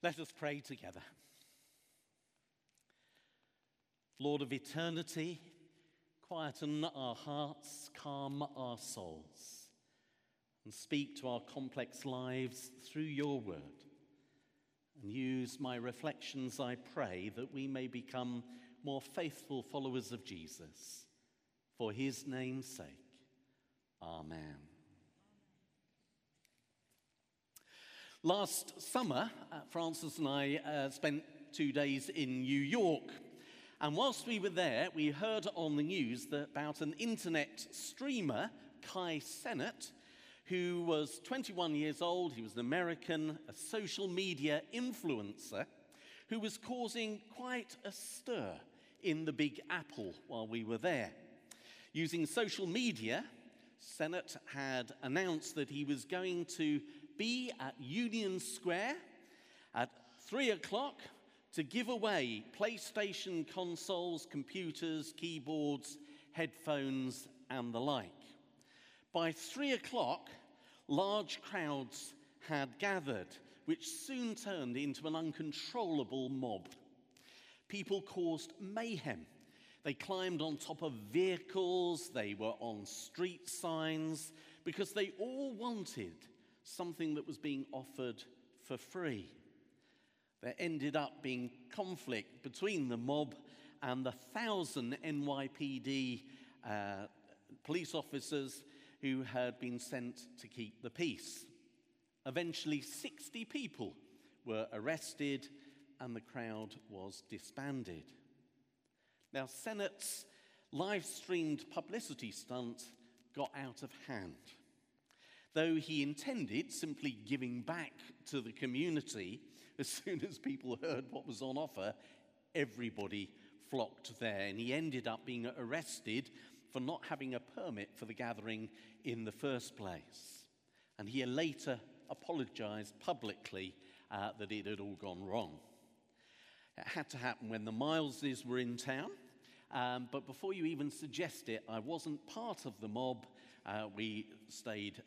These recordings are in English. Let us pray together. Lord of eternity, quieten our hearts, calm our souls, and speak to our complex lives through your word. And use my reflections, I pray, that we may become more faithful followers of Jesus. For his name's sake. Amen. Last summer, Francis and I spent 2 days in New York. And whilst we were there, we heard on the news about an internet streamer, Kai Cenat, who was 21 years old. He was an American, a social media influencer, who was causing quite a stir in the Big Apple while we were there. Using social media, Cenat had announced that he was going to be at Union Square at 3 o'clock to give away PlayStation consoles, computers, keyboards, headphones, and the like. By 3 o'clock, large crowds had gathered, which soon turned into an uncontrollable mob. People caused mayhem. They climbed on top of vehicles, they were on street signs, because they all wanted something that was being offered for free. There ended up being conflict between the mob and the 1,000 NYPD police officers who had been sent to keep the peace. Eventually, 60 people were arrested and the crowd was disbanded. Now, Cenat's live-streamed publicity stunt got out of hand. Though he intended simply giving back to the community, as soon as people heard what was on offer, everybody flocked there, and he ended up being arrested for not having a permit for the gathering in the first place. And he later apologized publicly that it had all gone wrong. It had to happen when the Mileses were in town, but before you even suggest it, I wasn't part of the mob. We stayed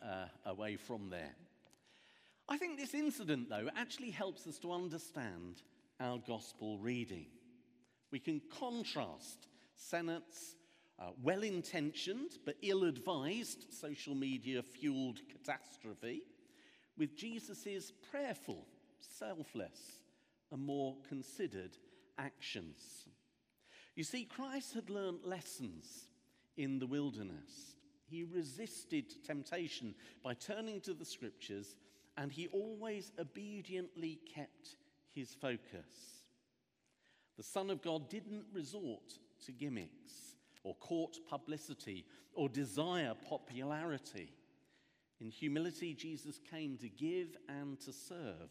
away from there. I think this incident, though, actually helps us to understand our gospel reading. We can contrast Cenat's well-intentioned but ill-advised social media-fueled catastrophe with Jesus' prayerful, selfless, and more considered actions. You see, Christ had learned lessons in the wilderness. He resisted temptation by turning to the scriptures, and he always obediently kept his focus. The Son of God didn't resort to gimmicks, or court publicity, or desire popularity. In humility, Jesus came to give and to serve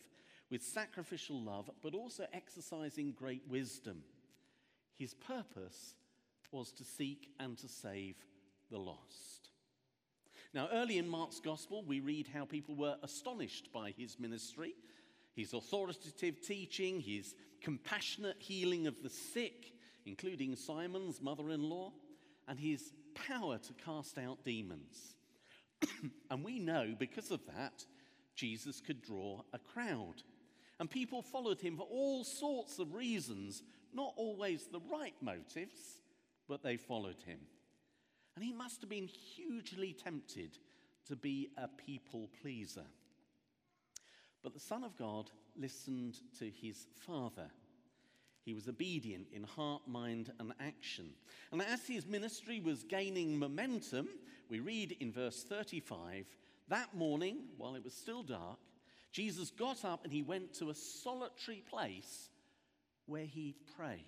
with sacrificial love, but also exercising great wisdom. His purpose was to seek and to save the lost. Now, early in Mark's Gospel, we read how people were astonished by his ministry, his authoritative teaching, his compassionate healing of the sick, including Simon's mother-in-law, and his power to cast out demons. And we know, because of that, Jesus could draw a crowd. And people followed him for all sorts of reasons, not always the right motives, but they followed him. And he must have been hugely tempted to be a people pleaser. But the Son of God listened to his Father. He was obedient in heart, mind, and action. And as his ministry was gaining momentum, we read in verse 35, that morning, while it was still dark, Jesus got up and he went to a solitary place where he prayed.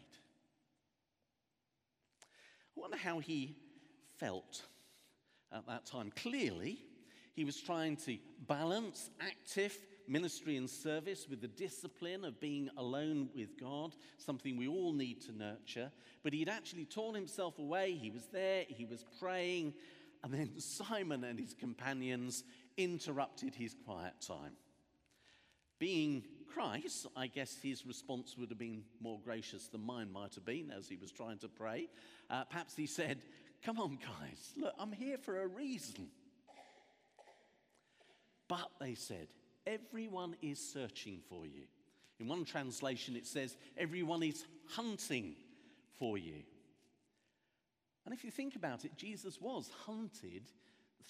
I wonder how he felt at that time. Clearly, he was trying to balance active ministry and service with the discipline of being alone with God, something we all need to nurture. But he'd actually torn himself away. He was there, he was praying, and then Simon and his companions interrupted his quiet time. Being Christ, I guess his response would have been more gracious than mine might have been as he was trying to pray. Perhaps he said, "Come on, guys, look, I'm here for a reason." But they said, "Everyone is searching for you. In one translation, it says, everyone is hunting for you. And if you think about it, Jesus was hunted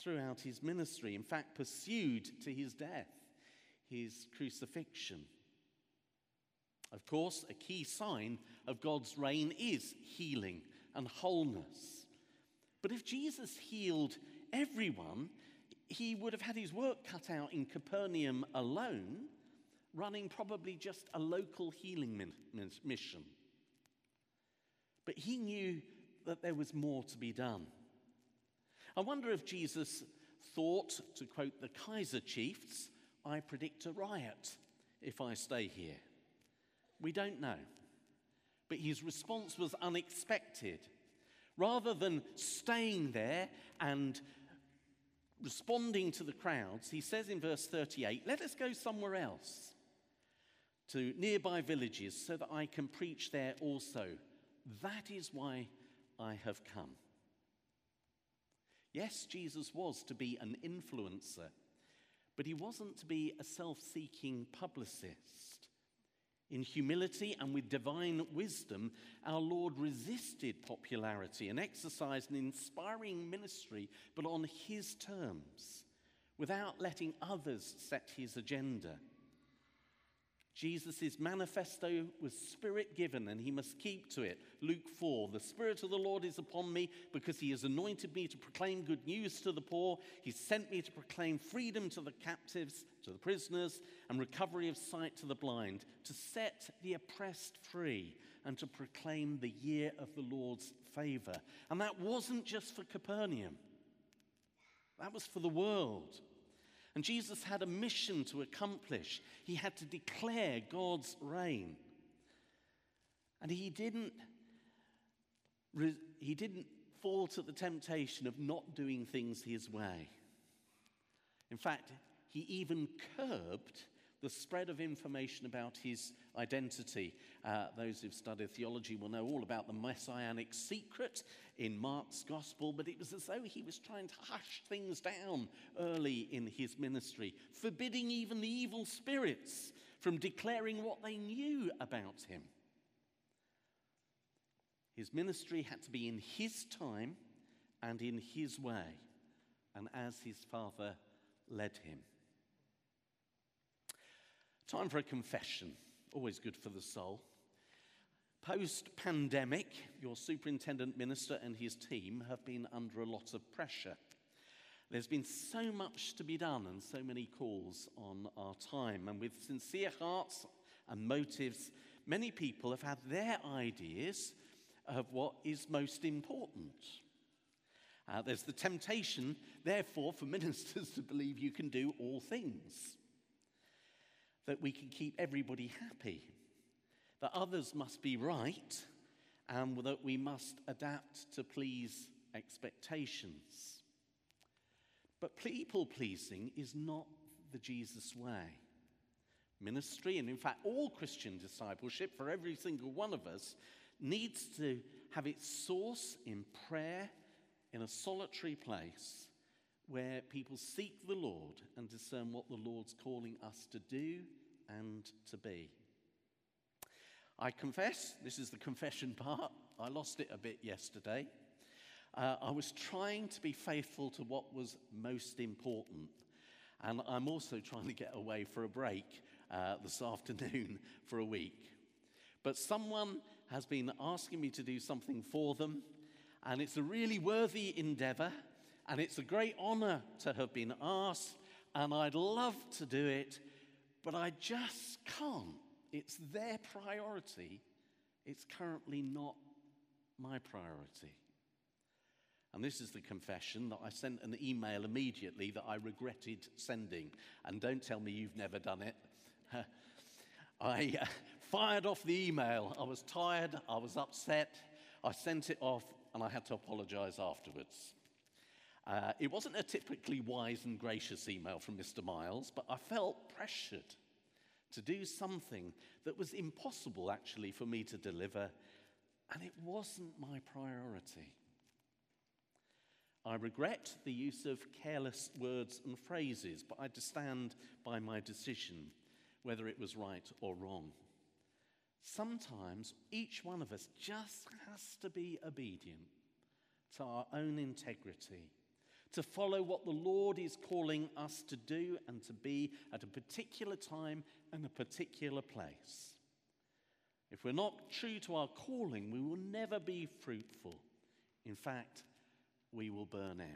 throughout his ministry, in fact, pursued to his death, his crucifixion. Of course, a key sign of God's reign is healing and wholeness. But if Jesus healed everyone, he would have had his work cut out in Capernaum alone, running probably just a local healing mission. But he knew that there was more to be done. I wonder if Jesus thought, to quote the Kaiser Chiefs, "I predict a riot if I stay here." We don't know. But his response was unexpected. Rather than staying there and responding to the crowds, he says in verse 38, "Let us go somewhere else, to nearby villages, so that I can preach there also. That is why I have come." Yes, Jesus was to be an influencer, but he wasn't to be a self-seeking publicist. In humility and with divine wisdom, our Lord resisted popularity and exercised an inspiring ministry, but on his terms, without letting others set his agenda. Jesus' manifesto was Spirit-given, and he must keep to it. Luke 4, "The Spirit of the Lord is upon me, because he has anointed me to proclaim good news to the poor. He sent me to proclaim freedom to the captives, to the prisoners, and recovery of sight to the blind, to set the oppressed free, and to proclaim the year of the Lord's favor." And that wasn't just for Capernaum. That was for the world. And Jesus had a mission to accomplish. He had to declare God's reign. And he didn't fall to the temptation of not doing things his way. In fact, he even curbed the spread of information about his identity. Those who've studied theology will know all about the messianic secret in Mark's Gospel, but it was as though he was trying to hush things down early in his ministry, forbidding even the evil spirits from declaring what they knew about him. His ministry had to be in his time and in his way, and as his Father led him. Time for a confession, always good for the soul. Post-pandemic, your superintendent minister and his team have been under a lot of pressure. There's been so much to be done and so many calls on our time. And with sincere hearts and motives, many people have had their ideas of what is most important. There's the temptation, therefore, for ministers to believe you can do all things, that we can keep everybody happy, that others must be right, and that we must adapt to please expectations. But people-pleasing is not the Jesus way. Ministry, and in fact all Christian discipleship for every single one of us, needs to have its source in prayer in a solitary place, where people seek the Lord and discern what the Lord's calling us to do and to be. I confess, this is the confession part, I lost it a bit yesterday. I was trying to be faithful to what was most important. And I'm also trying to get away for a break this afternoon for a week. But someone has been asking me to do something for them, and it's a really worthy endeavor. And it's a great honor to have been asked, and I'd love to do it, but I just can't. It's their priority. It's currently not my priority. And this is the confession that I sent an email immediately that I regretted sending. And don't tell me you've never done it. I fired off the email. I was tired. I was upset. I sent it off, and I had to apologize afterwards. It wasn't a typically wise and gracious email from Mr. Miles, but I felt pressured to do something that was impossible, actually, for me to deliver, and it wasn't my priority. I regret the use of careless words and phrases, but I stand by my decision. whether it was right or wrong. Sometimes each one of us just has to be obedient to our own integrity, to follow what the Lord is calling us to do and to be at a particular time and a particular place. If we're not true to our calling, we will never be fruitful. In fact, we will burn out.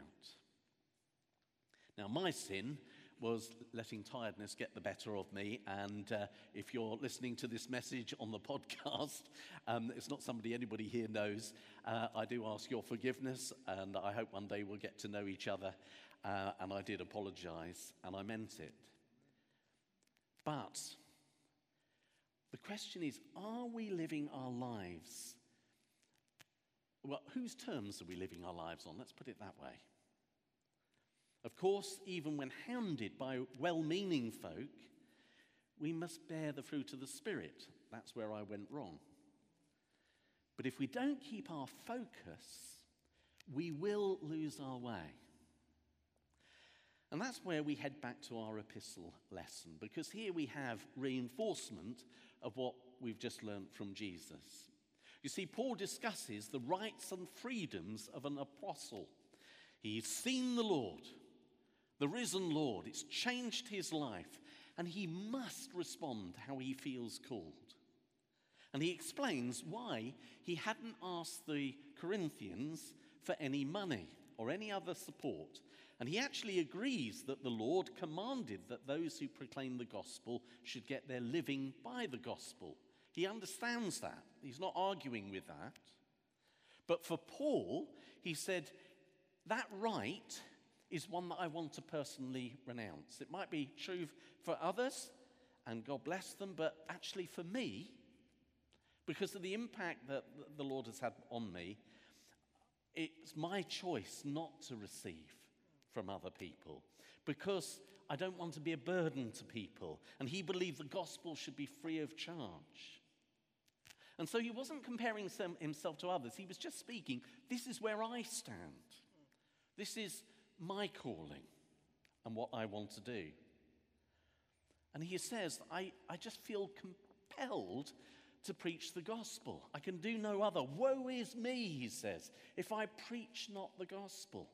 Now, my sin was letting tiredness get the better of me, and if you're listening to this message on the podcast, it's not somebody anybody here knows. I do ask your forgiveness, and I hope one day we'll get to know each other, and I did apologise, and I meant it. But the question is, are we living our lives? Well, whose terms are we living our lives on? Let's put it that way. Of course, even when hounded by well-meaning folk, we must bear the fruit of the Spirit. That's where I went wrong. But if we don't keep our focus, we will lose our way. And that's where we head back to our epistle lesson, because here we have reinforcement of what we've just learned from Jesus. You see, Paul discusses the rights and freedoms of an apostle. He's seen the Lord, the risen Lord. It's changed his life, and he must respond how he feels called. And he explains why he hadn't asked the Corinthians for any money or any other support. And he actually agrees that the Lord commanded that those who proclaim the gospel should get their living by the gospel. He understands that. He's not arguing with that. But for Paul, he said, that right is one that I want to personally renounce. It might be true for others, and God bless them, but actually for me, because of the impact that the Lord has had on me, it's my choice not to receive from other people, because I don't want to be a burden to people. And he believed the gospel should be free of charge. And so he wasn't comparing himself to others. He was just speaking, this is where I stand. This is my calling and what I want to do. And he says, I just feel compelled to preach the gospel. I can do no other. Woe is me, he says, if I preach not the gospel.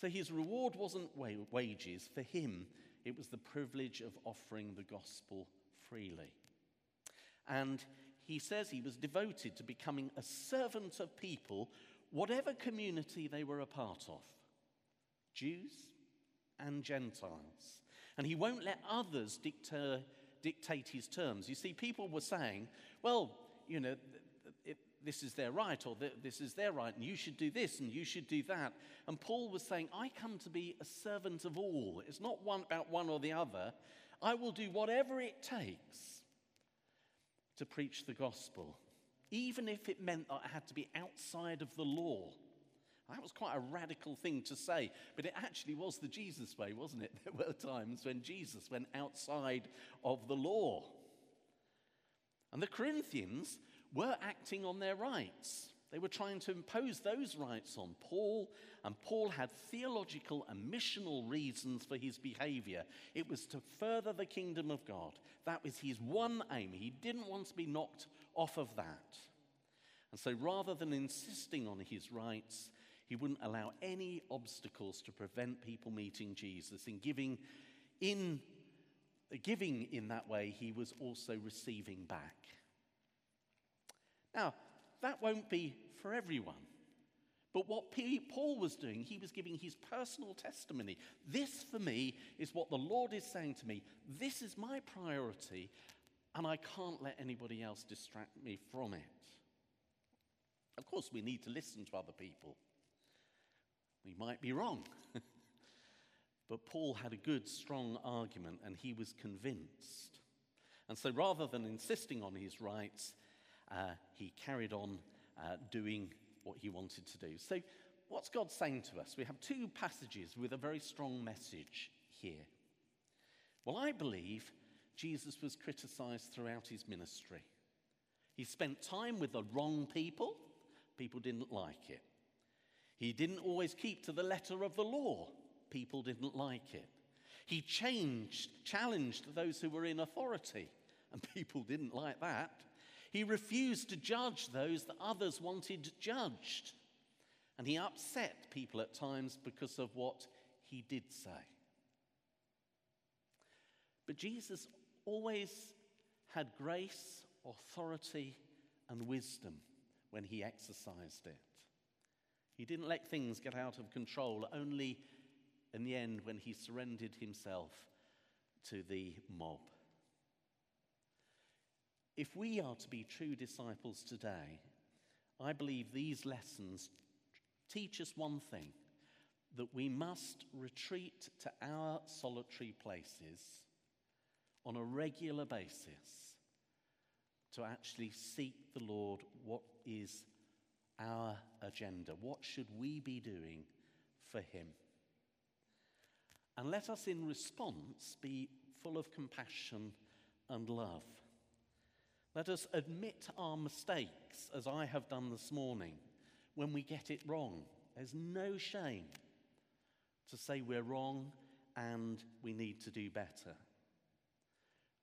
So his reward wasn't wages for him. It was the privilege of offering the gospel freely. And he says he was devoted to becoming a servant of people, whatever community they were a part of, Jews and Gentiles. And he won't let others dictate his terms. You see, people were saying, well, you know, this is their right, or this is their right, and you should do this, and you should do that. And Paul was saying, I come to be a servant of all. It's not one about one or the other. I will do whatever it takes to preach the gospel, even if it meant that I had to be outside of the law. That was quite a radical thing to say, but it actually was the Jesus way, wasn't it? There were times when Jesus went outside of the law. And the Corinthians were acting on their rights. They were trying to impose those rights on Paul, and Paul had theological and missional reasons for his behavior. It was to further the kingdom of God. That was his one aim. He didn't want to be knocked off of that. And so rather than insisting on his rights, he wouldn't allow any obstacles to prevent people meeting Jesus. In giving in that way, he was also receiving back. Now, that won't be for everyone. But what Paul was doing, he was giving his personal testimony. This, for me, is what the Lord is saying to me. This is my priority, and I can't let anybody else distract me from it. Of course, we need to listen to other people. We might be wrong. But Paul had a good, strong argument, and he was convinced. And so rather than insisting on his rights, he carried on doing what he wanted to do. So what's God saying to us? We have two passages with a very strong message here. Well, I believe Jesus was criticized throughout his ministry. He spent time with the wrong people. People didn't like it. He didn't always keep to the letter of the law. People didn't like it. He challenged those who were in authority, and people didn't like that. He refused to judge those that others wanted judged. And he upset people at times because of what he did say. But Jesus always had grace, authority, and wisdom when he exercised it. He didn't let things get out of control, only in the end when he surrendered himself to the mob. If we are to be true disciples today, I believe these lessons teach us one thing, that we must retreat to our solitary places on a regular basis to actually seek the Lord. What is our agenda? What should we be doing for him? And let us in response be full of compassion and love. Let us admit our mistakes, as I have done this morning, when we get it wrong. There's no shame to say we're wrong and we need to do better.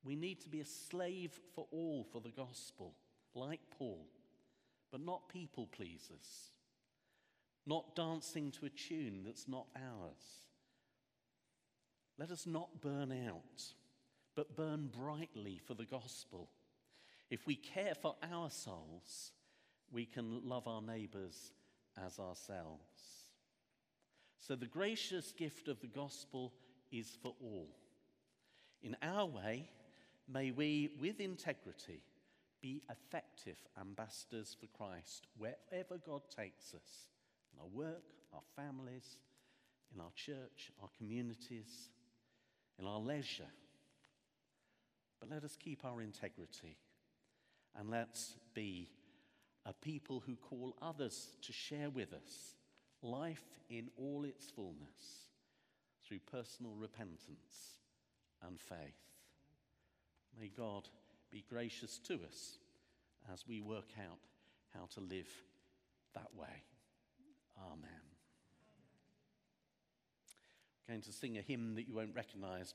We need to be a slave for all for the gospel, like Paul, but not people pleasers, not dancing to a tune that's not ours. Let us not burn out, but burn brightly for the gospel. If we care for our souls, we can love our neighbours as ourselves. So the gracious gift of the gospel is for all. In our way, may we, with integrity, be effective ambassadors for Christ wherever God takes us, in our work, our families, in our church, our communities, in our leisure. But let us keep our integrity, and let's be a people who call others to share with us life in all its fullness through personal repentance and faith. May God be gracious to us as we work out how to live that way. Amen. I'm going to sing a hymn that you won't recognize.